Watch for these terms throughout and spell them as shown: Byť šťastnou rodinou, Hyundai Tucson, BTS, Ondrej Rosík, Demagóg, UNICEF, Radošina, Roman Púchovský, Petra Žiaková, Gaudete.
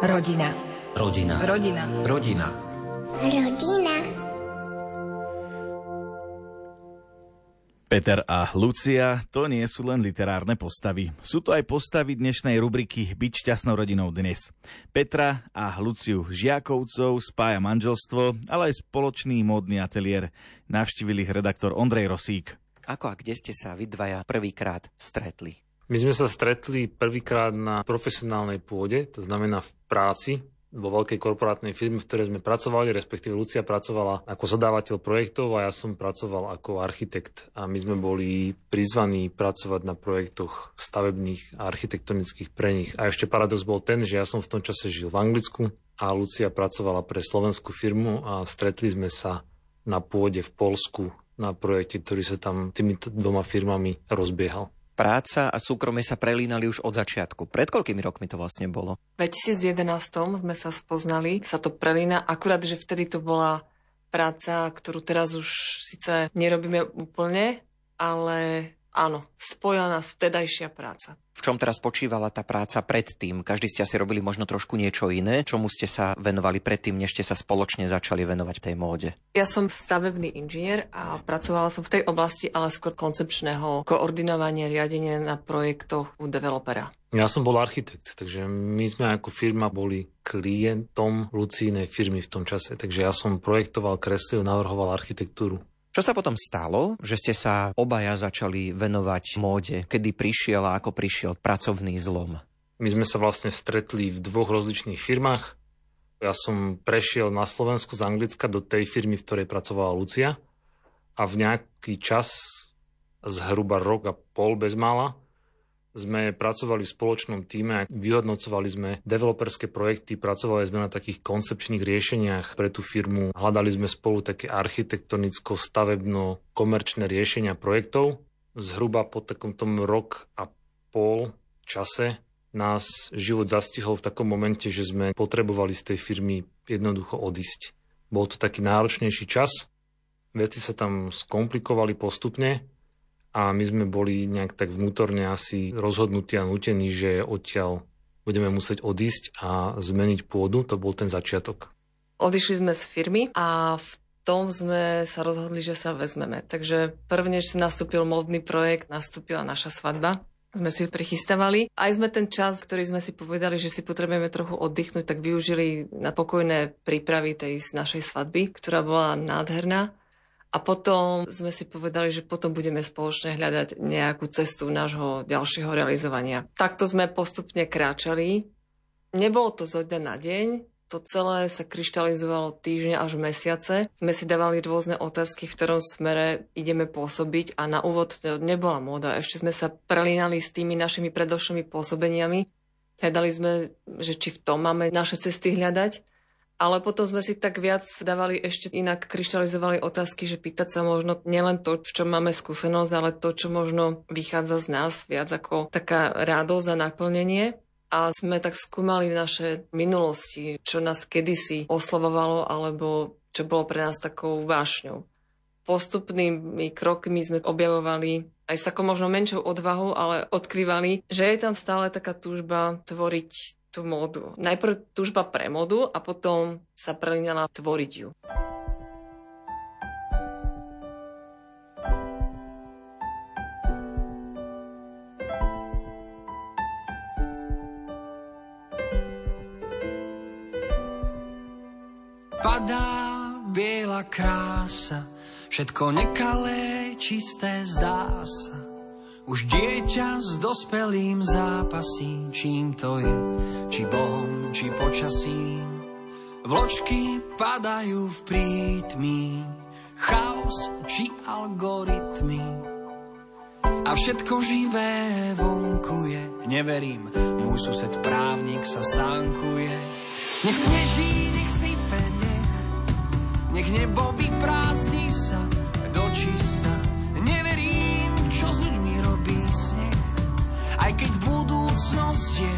Rodina. Rodina. Rodina. Rodina. Rodina. Peter a Lucia, to nie sú len literárne postavy. Sú to aj postavy dnešnej rubriky Byť šťastnou rodinou dnes. Petra a Luciu Žiakovcov spája manželstvo, ale aj spoločný módny ateliér. Navštívil ich redaktor Ondrej Rosík. Ako a kde ste sa vy dvaja prvýkrát stretli? My sme sa stretli prvýkrát na profesionálnej pôde, to znamená v práci, vo veľkej korporátnej firme, v ktorej sme pracovali, respektíve Lucia pracovala ako zadávateľ projektov a ja som pracoval ako architekt. A my sme boli prizvaní pracovať na projektoch stavebných a architektonických pre nich. A ešte paradox bol ten, že ja som v tom čase žil v Anglicku a Lucia pracovala pre slovenskú firmu a stretli sme sa na pôde v Poľsku na projekte, ktorý sa tam týmito dvoma firmami rozbiehal. Práca a súkromie sa prelínali už od začiatku. Pred koľkými rokmi to vlastne bolo? V 2011 sme sa spoznali, sa to prelína, akurát, že vtedy to bola práca, ktorú teraz už síce nerobíme úplne, ale áno, spojila nás vtedajšia práca. V čom teraz počívala tá práca predtým? Každý ste asi robili možno trošku niečo iné. Čomu ste sa venovali predtým, než ste sa spoločne začali venovať tej móde? Ja som stavebný inžinier a pracovala som v tej oblasti, ale skôr koncepčného koordinovania, riadenia na projektoch u developera. Ja som bol architekt, takže my sme ako firma boli klientom Lucínej firmy v tom čase. Takže ja som projektoval, kreslil, navrhoval architektúru. Čo sa potom stalo, že ste sa obaja začali venovať móde? Kedy prišiel a ako prišiel pracovný zlom? My sme sa vlastne stretli v dvoch rozličných firmách. Ja som prešiel na Slovensku z Anglicka do tej firmy, v ktorej pracovala Lucia. A v nejaký čas, zhruba rok a pol bezmála, sme pracovali v spoločnom tíme a vyhodnocovali sme developerské projekty, pracovali sme na takých koncepčných riešeniach pre tú firmu, hľadali sme spolu také architektonicko-stavebno-komerčné riešenia projektov. Zhruba po takomto rok a pol čase nás život zastihol v takom momente, že sme potrebovali z tej firmy jednoducho odísť. Bol to taký náročnejší čas, veci sa tam skomplikovali postupne, a my sme boli nejak tak vnútorne asi rozhodnutí a nútení, že odtiaľ budeme musieť odísť a zmeniť pôdu. To bol ten začiatok. Odišli sme z firmy a v tom sme sa rozhodli, že sa vezmeme. Takže prvne, že nastúpil módny projekt, nastúpila naša svadba. Sme si ju prichystávali. Aj sme ten čas, ktorý sme si povedali, že si potrebujeme trochu oddychnúť, tak využili na pokojné prípravy tej našej svadby, ktorá bola nádherná. A potom sme si povedali, že potom budeme spoločne hľadať nejakú cestu nášho ďalšieho realizovania. Takto sme postupne kráčali. Nebolo to zo dňa na deň. To celé sa kryštalizovalo týždne až mesiace. Sme si dávali rôzne otázky, v ktorom smere ideme pôsobiť a na úvod nebola móda. Ešte sme sa prelínali s tými našimi predošlými pôsobeniami. Hľadali sme, že či v tom máme naše cesty hľadať. Ale potom sme si tak viac dávali ešte inak, kryštalizovali otázky, že pýtať sa možno nielen to, v čom máme skúsenosť, ale to, čo možno vychádza z nás viac ako taká radosť a naplnenie. A sme tak skúmali naše minulosti, čo nás kedysi oslovovalo, alebo čo bolo pre nás takou vášňou. Postupnými krokmi sme objavovali aj s takou možno menšou odvahou, ale odkrývali, že je tam stále taká túžba tvoriť tú módu. Najprv túžba pre módu a potom sa prelínala tvoriť ju. Padá biela krása, všetko nekalé, čisté zdá sa. Už dieťa s dospelým zápasí, čím to je, či Bohom, či počasím. Vločky padajú v prítmí, chaos či algoritmy. A všetko živé vonkuje, neverím, môj sused právnik sa sánkuje. Nech sneží, nech sype, nech nebo vyprázdni sa, dočí sa. Neverím, čo z ľuďmi robí sneh, aj keď budúcnosť je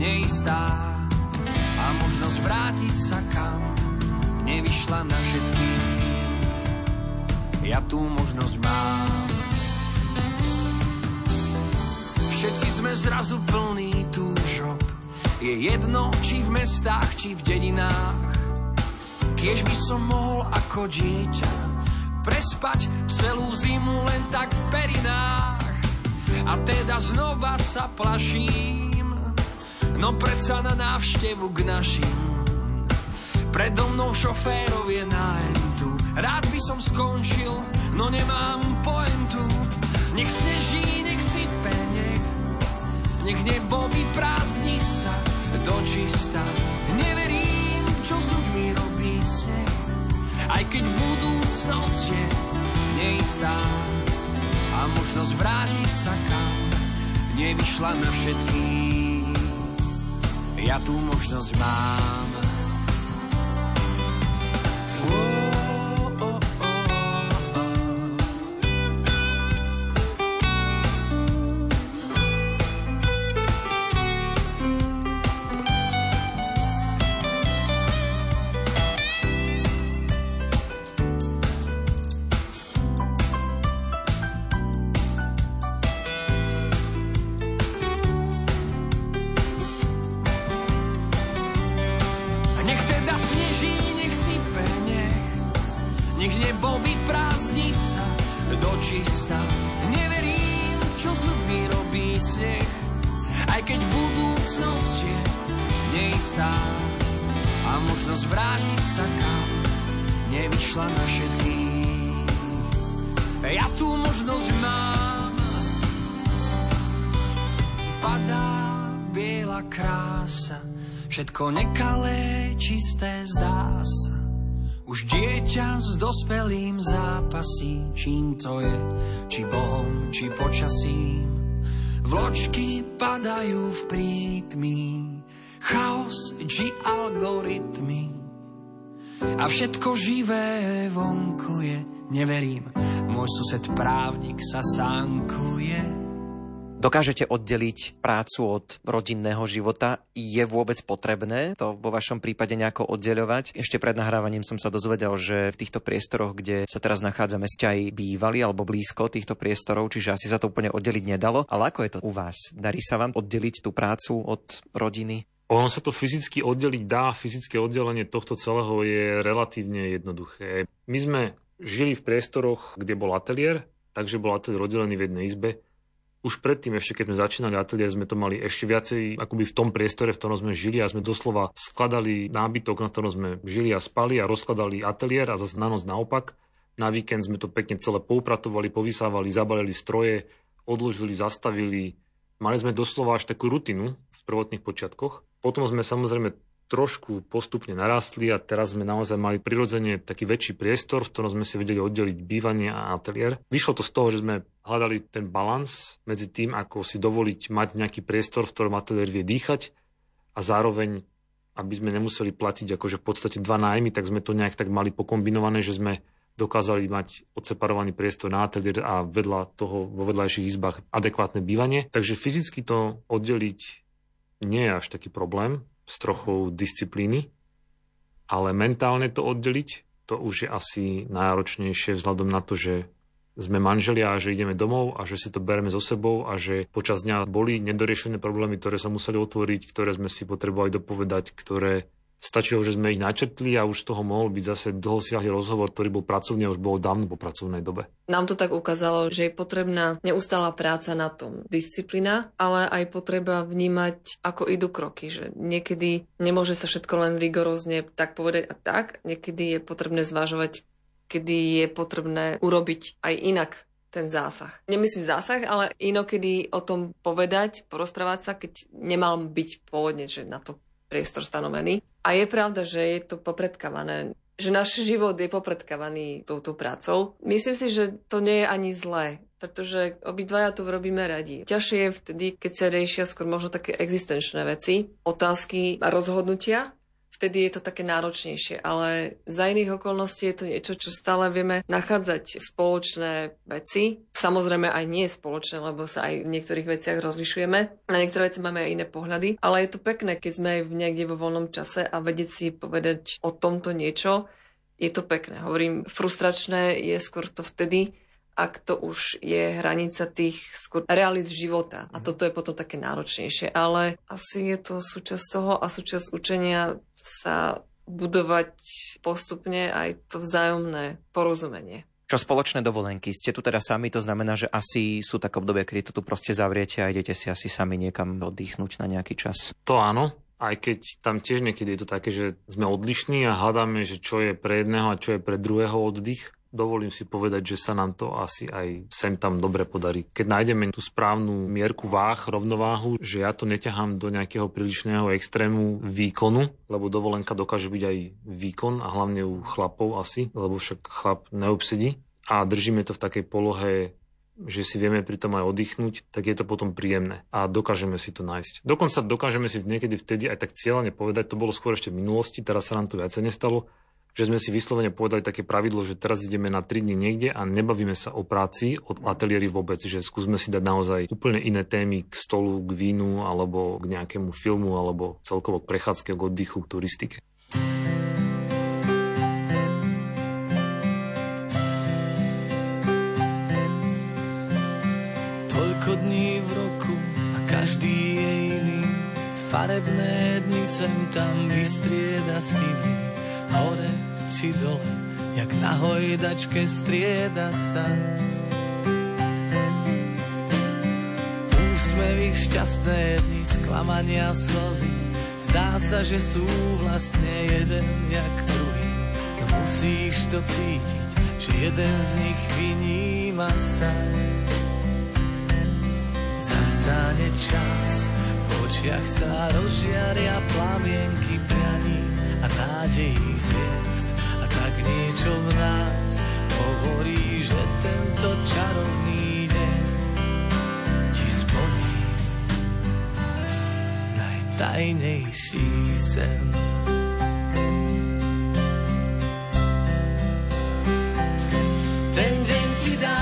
neistá a možnosť vrátiť sa kam nevyšla na všetkých. Ja tú možnosť mám. Všetci sme zrazu plní túžob, Je jedno, či v mestách, či v dedinách. Kiež by som mohol ako dieťa prespať celú zimu len tak v perinách. A teda znova sa plaším, no predsa na návštevu k našim. Predo mnou šoférov je nájdu. Rád by som skončil, no nemám pointu. Nech sneží, nech sype, nech nebo vyprázdni sa dočista. Neverím, čo s ľuďmi robí sneh, aj keď budúcnosť je neistá. A možnosť vrátiť sa kam nevyšla na všetkých. Ja tú možnosť mám. Všetko nekalé, čisté zdá sa. Už dieťa s dospelým zápasí. Čím to je, či Bohom, či počasím. Vločky padajú v prítmi. Chaos či algoritmy. A všetko živé vonku je. Neverím, môj sused právnik sa sánkuje. Dokážete oddeliť prácu od rodinného života? Je vôbec potrebné to vo vašom prípade nejako oddeľovať? Ešte pred nahrávaním som sa dozvedel, že v týchto priestoroch, kde sa teraz nachádzame, ste aj bývali alebo blízko týchto priestorov, čiže asi sa to úplne oddeliť nedalo. Ale ako je to u vás? Darí sa vám oddeliť tú prácu od rodiny? Ono sa to fyzicky oddeliť dá, fyzické oddelenie tohto celého je relatívne jednoduché. My sme žili v priestoroch, kde bol ateliér, takže bol ateliér oddelený v jednej izbe. Už predtým, ešte keď sme začínali ateliér, sme to mali ešte viacej akoby v tom priestore, v ktorom sme žili a sme doslova skladali nábytok, na ktorom sme žili a spali a rozkladali ateliér a zase na noc naopak. Na víkend sme to pekne celé poupratovali, povysávali, zabalili stroje, odložili, zastavili. Mali sme doslova až takú rutinu v prvotných počiatkoch. Potom sme samozrejme trošku postupne narastli a teraz sme naozaj mali prirodzene taký väčší priestor, v ktorom sme si vedeli oddeliť bývanie a ateliér. Vyšlo to z toho, že sme hľadali ten balans medzi tým, ako si dovoliť mať nejaký priestor, v ktorom ateliér vie dýchať a zároveň, aby sme nemuseli platiť akože v podstate dva nájmy, tak sme to nejak tak mali pokombinované, že sme dokázali mať odseparovaný priestor na ateliér a vedľa toho vo vedľajších izbách adekvátne bývanie. Takže fyzicky to oddeliť nie je až taký problém s trochou disciplíny, ale mentálne to oddeliť, to už je asi náročnejšie vzhľadom na to, že sme manželia a že ideme domov a že si to bereme so sebou a že počas dňa boli nedoriešené problémy, ktoré sa museli otvoriť, ktoré sme si potrebovali dopovedať, ktoré stačilo, že sme ich načrtli a už z toho mohol byť zase dlhosiahly rozhovor, ktorý bol pracovný a už bolo dávno po pracovnej dobe. Nám to tak ukázalo, že je potrebná neustála práca na tom, disciplína, ale aj potreba vnímať, ako idú kroky, že niekedy nemôže sa všetko len rigorózne tak povedať a tak, niekedy je potrebné zvažovať, kedy je potrebné urobiť aj inak ten zásah. Nemyslím zásah, ale inokedy o tom povedať, porozprávať sa, keď nemal byť pôvodne, že na to priestor stanovený. A je pravda, že je to popredkávané, že náš život je popredkávaný touto prácou. Myslím si, že to nie je ani zlé, pretože obidvaja to robíme radi. Ťažšie je vtedy, keď sa riešia skôr možno také existenčné veci, otázky a rozhodnutia. Vtedy je to také náročnejšie, ale za iných okolností je to niečo, čo stále vieme nachádzať spoločné veci. Samozrejme aj nie spoločné, lebo sa aj v niektorých veciach rozlišujeme. Na niektoré veci máme aj iné pohľady, ale je to pekné, keď sme aj niekde vo voľnom čase a vedieť si povedať o tomto niečo, je to pekné. Hovorím, frustračné je skôr to vtedy, ak to už je hranica tých skôr realít života. A toto je potom také náročnejšie. Ale asi je to súčasť toho a súčasť učenia sa budovať postupne aj to vzájomné porozumenie. Čo spoločné dovolenky? Ste tu teda sami, to znamená, že asi sú také obdobia, kedy to tu proste zavriete a idete si asi sami niekam oddychnúť na nejaký čas. To áno, aj keď tam tiež niekedy je to také, že sme odlišní a hľadáme, že čo je pre jedného a čo je pre druhého oddych. Dovolím si povedať, že sa nám to asi aj sem tam dobre podarí. Keď nájdeme tú správnu mierku váh, rovnováhu, že ja to neťahám do nejakého prílišného extrému výkonu, lebo dovolenka dokáže byť aj výkon a hlavne u chlapov asi, lebo však chlap neobsedí a držíme to v takej polohe, že si vieme pri tom aj oddychnúť, tak je to potom príjemné a dokážeme si to nájsť. Dokonca dokážeme si niekedy vtedy aj tak cieľane povedať, to bolo skôr ešte v minulosti, teraz sa nám to viacej nestalo, že sme si vyslovene povedali také pravidlo, že teraz ideme na 3 dni niekde a nebavíme sa o práci od ateliéry vôbec, že skúsme si dať naozaj úplne iné témy k stolu, k vínu alebo k nejakému filmu alebo celkovo k prechádzke, k oddychu, k turistike. Toľko dní v roku a každý je iný, farebné dni sem tam vystrieda sivý. Hore či dole, jak na hojdačke strieda sa. Úsmevy, šťastné dny, sklamania, slzy, zdá sa, že sú vlastne jeden jak druhý. No musíš to cítiť, že jeden z nich vyníma sa. Zastane čas, v očiach sa rozžiaria plamienky prianí a nádejí zviezd, a tak niečo v nás hovorí, že tento čarovný deň ti spomí najtajnejší sen. Ten deň ti dá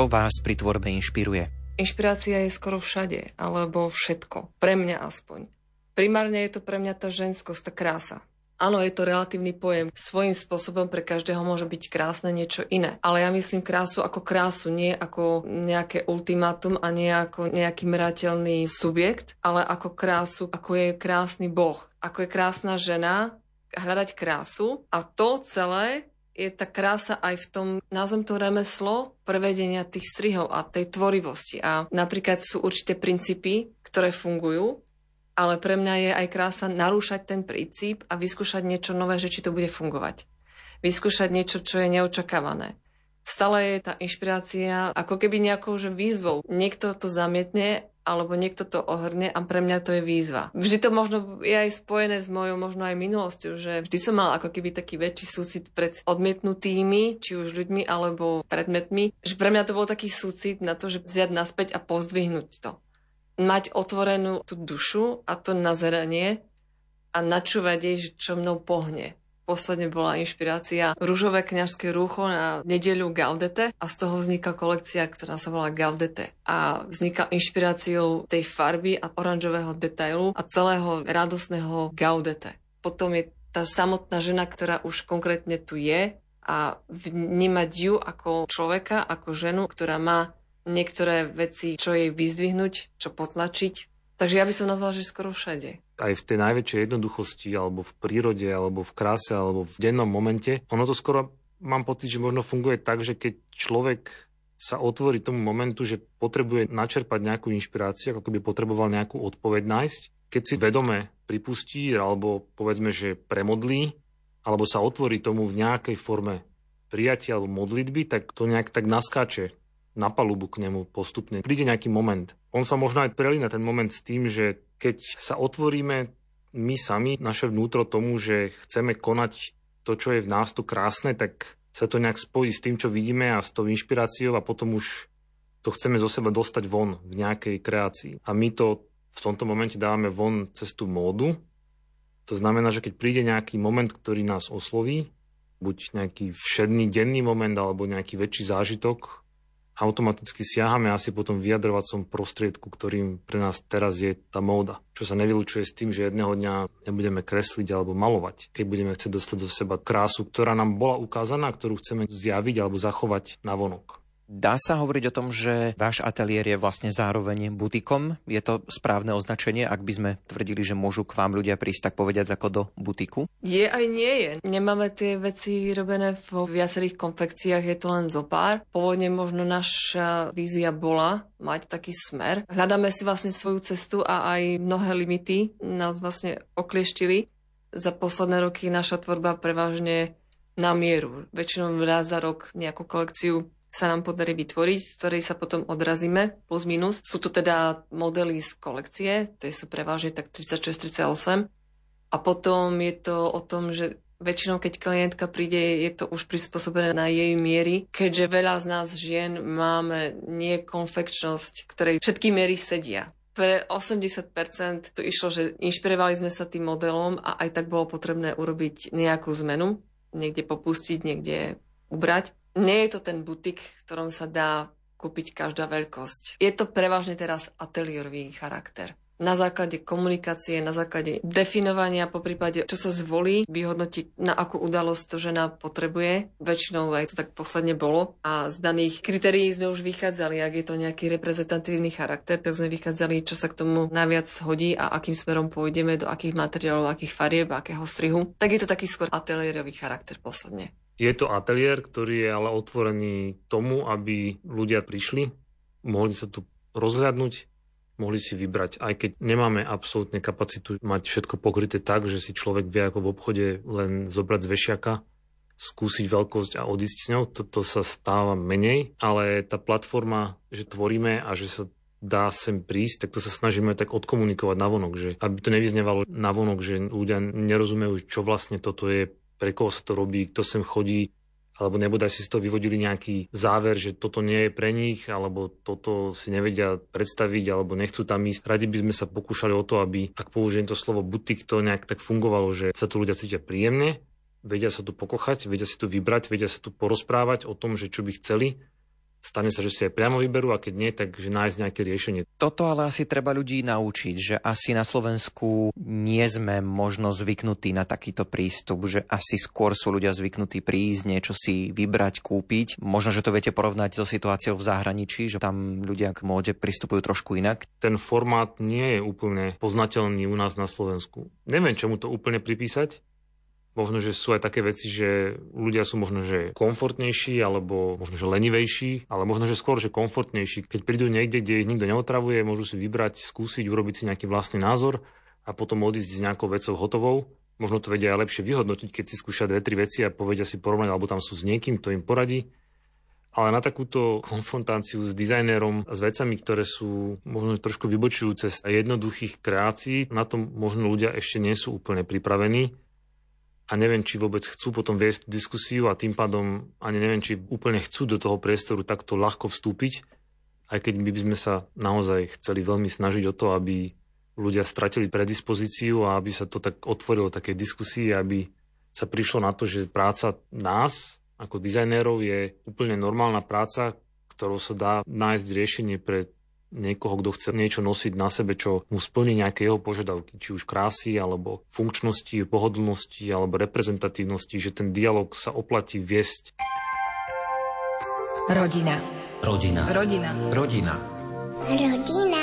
vás pri tvorbe inšpiruje? Inšpirácia je skoro všade, alebo všetko. Pre mňa aspoň. Primárne je to pre mňa tá ženskosť, tá krása. Áno, je to relatívny pojem. Svojím spôsobom pre každého môže byť krásne niečo iné. Ale ja myslím krásu ako krásu, nie ako nejaké ultimátum a nie ako nejaký merateľný subjekt, ale ako krásu, ako je krásny Boh, ako je krásna žena, hľadať krásu. A to celé je tá krása aj v tom, nazvem to remeslo, prevedenia tých strihov a tej tvorivosti. A napríklad sú určité princípy, ktoré fungujú, ale pre mňa je aj krása narúšať ten princíp a vyskúšať niečo nové, že či to bude fungovať. Vyskúšať niečo, čo je neočakávané. Stále je tá inšpirácia ako keby nejakou že výzvou. Niekto to zamietne, alebo niekto to ohrne a pre mňa to je výzva. Vždy to možno je aj spojené s mojou možno aj minulosťou, že vždy som mal ako keby taký väčší súcit pred odmietnutými, či už ľuďmi alebo predmetmi, že pre mňa to bol taký súcit na to, že vziať naspäť a pozdvihnúť to. Mať otvorenú tú dušu a to nazeranie a načúvať jej, že čo mnou pohne. Posledne bola inšpirácia ružové kňažské rúcho na nedeľu Gaudete a z toho vznikla kolekcia, ktorá sa volá Gaudete. A vznikla inšpiráciou tej farby a oranžového detailu a celého radosného Gaudete. Potom je tá samotná žena, ktorá už konkrétne tu je a vnímať ju ako človeka, ako ženu, ktorá má niektoré veci, čo jej vyzdvihnúť, čo potlačiť. Takže ja by som nazvala, že skoro všade. Aj v tej najväčšej jednoduchosti, alebo v prírode, alebo v kráse, alebo v dennom momente. Ono to skoro, mám pocit, že možno funguje tak, že keď človek sa otvorí tomu momentu, že potrebuje načerpať nejakú inšpiráciu, ako keby potreboval nejakú odpoveď nájsť. Keď si vedome pripustí, alebo povedzme, že premodlí, alebo sa otvorí tomu v nejakej forme prijatia alebo modlitby, tak to nejak tak naskáče na palubu k nemu postupne. Príde nejaký moment. On sa možno aj prelína ten moment s tým, že keď sa otvoríme my sami, naše vnútro tomu, že chceme konať to, čo je v nás tu krásne, tak sa to nejak spojí s tým, čo vidíme a s tou inšpiráciou a potom už to chceme zo seba dostať von v nejakej kreácii. A my to v tomto momente dávame von cez tú módu. To znamená, že keď príde nejaký moment, ktorý nás osloví, buď nejaký všedný denný moment alebo nejaký väčší zážitok, automaticky siahame asi po tom vyjadrovacom prostriedku, ktorým pre nás teraz je tá móda. Čo sa nevylučuje s tým, že jedného dňa nebudeme kresliť alebo malovať, keď budeme chcieť dostať zo seba krásu, ktorá nám bola ukázaná, ktorú chceme zjaviť alebo zachovať navonok. Dá sa hovoriť o tom, že váš ateliér je vlastne zároveň butikom? Je to správne označenie, ak by sme tvrdili, že môžu k vám ľudia prísť tak povediať ako do butiku? Je aj nie je. Nemáme tie veci vyrobené vo viacerých konfekciách, je to len zo pár. Pôvodne možno naša vízia bola mať taký smer. Hľadáme si vlastne svoju cestu a aj mnohé limity nás vlastne oklieštili. Za posledné roky naša tvorba prevažne na mieru. Väčšinou raz za rok nejakú kolekciu sa nám podarí vytvoriť, z ktorej sa potom odrazíme, plus minus. Sú to teda modely z kolekcie, tie sú prevažne tak 36-38. A potom je to o tom, že väčšinou, keď klientka príde, je to už prispôsobené na jej miery, keďže veľa z nás žien máme nekonfekčnosť, ktorej všetky miery sedia. Pre 80% to išlo, že inšpirovali sme sa tým modelom a aj tak bolo potrebné urobiť nejakú zmenu, niekde popustiť, niekde ubrať. Nie je to ten butik, v ktorom sa dá kúpiť každá veľkosť. Je to prevažne teraz ateliérový charakter. Na základe komunikácie, na základe definovania, poprípade, čo sa zvolí, vyhodnotiť, na akú udalosť to žena potrebuje. Väčšinou aj to tak posledne bolo. A z daných kritérií sme už vychádzali, ak je to nejaký reprezentatívny charakter, tak sme vychádzali, čo sa k tomu najviac hodí a akým smerom pôjdeme, do akých materiálov, akých farieb, akého strihu. Tak je to taký skôr ateliérový charakter posledne. Je to ateliér, ktorý je ale otvorený tomu, aby ľudia prišli, mohli sa tu rozhľadnúť, mohli si vybrať, aj keď nemáme absolútne kapacitu mať všetko pokryté tak, že si človek vie ako v obchode len zobrať z vešiaka, skúsiť veľkosť a odísť s ňou. Toto sa stáva menej, ale tá platforma, že tvoríme a že sa dá sem prísť, tak to sa snažíme tak odkomunikovať navonok, že aby to nevyznevalo navonok, že ľudia nerozumejú, čo vlastne toto je, pre koho sa to robí, kto sem chodí, alebo nebodaj si z toho vyvodili nejaký záver, že toto nie je pre nich, alebo toto si nevedia predstaviť, alebo nechcú tam ísť. Radi by sme sa pokúšali o to, aby, ak použijem to slovo butik, to nejak tak fungovalo, že sa tu ľudia cítia príjemne, vedia sa tu pokochať, vedia si tu vybrať, vedia sa tu porozprávať o tom, že čo by chceli, Stane sa, že si aj priamo vyberú, a keď nie, takže nájsť nejaké riešenie. Toto ale asi treba ľudí naučiť, že asi na Slovensku nie sme možno zvyknutí na takýto prístup, že asi skôr sú ľudia zvyknutí prísť, niečo si vybrať, kúpiť. Možno, že to viete porovnať so situáciou v zahraničí, že tam ľudia k móde pristupujú trošku inak. Ten formát nie je úplne poznateľný u nás na Slovensku. Neviem, čomu to úplne pripísať. Možno, že sú aj také veci, že ľudia sú možno, že komfortnejší, alebo možno, že lenivejší, ale možno, že skôr, že komfortnejší. Keď prídu niekde, kde ich nikto neotravuje, môžu si vybrať, skúsiť, urobiť si nejaký vlastný názor a potom odísť s nejakou vecou hotovou. Možno to vedia aj lepšie vyhodnotiť, keď si skúšia 2-3 veci a povedia si porovnať, alebo tam sú s niekým, kto im poradí. Ale na takúto konfrontáciu s dizajnérom, s vecami, ktoré sú možno trošku vybočujúce z jednoduchých kreácií, na tom možno ľudia ešte nie sú úplne pripravení. A neviem, či vôbec chcú potom viesť diskusiu a tým pádom ani neviem, či úplne chcú do toho priestoru takto ľahko vstúpiť, aj keď by sme sa naozaj chceli veľmi snažiť o to, aby ľudia stratili predispozíciu a aby sa to tak otvorilo také diskusie, aby sa prišlo na to, že práca nás ako dizajnérov je úplne normálna práca, ktorou sa dá nájsť riešenie pre niekoho, kto chce niečo nosiť na sebe, čo mu splní nejaké jeho požiadavky, či už krásy, alebo funkčnosti, pohodlnosti, alebo reprezentatívnosti, že ten dialog sa oplatí viesť. Rodina. Rodina. Rodina. Rodina. Rodina.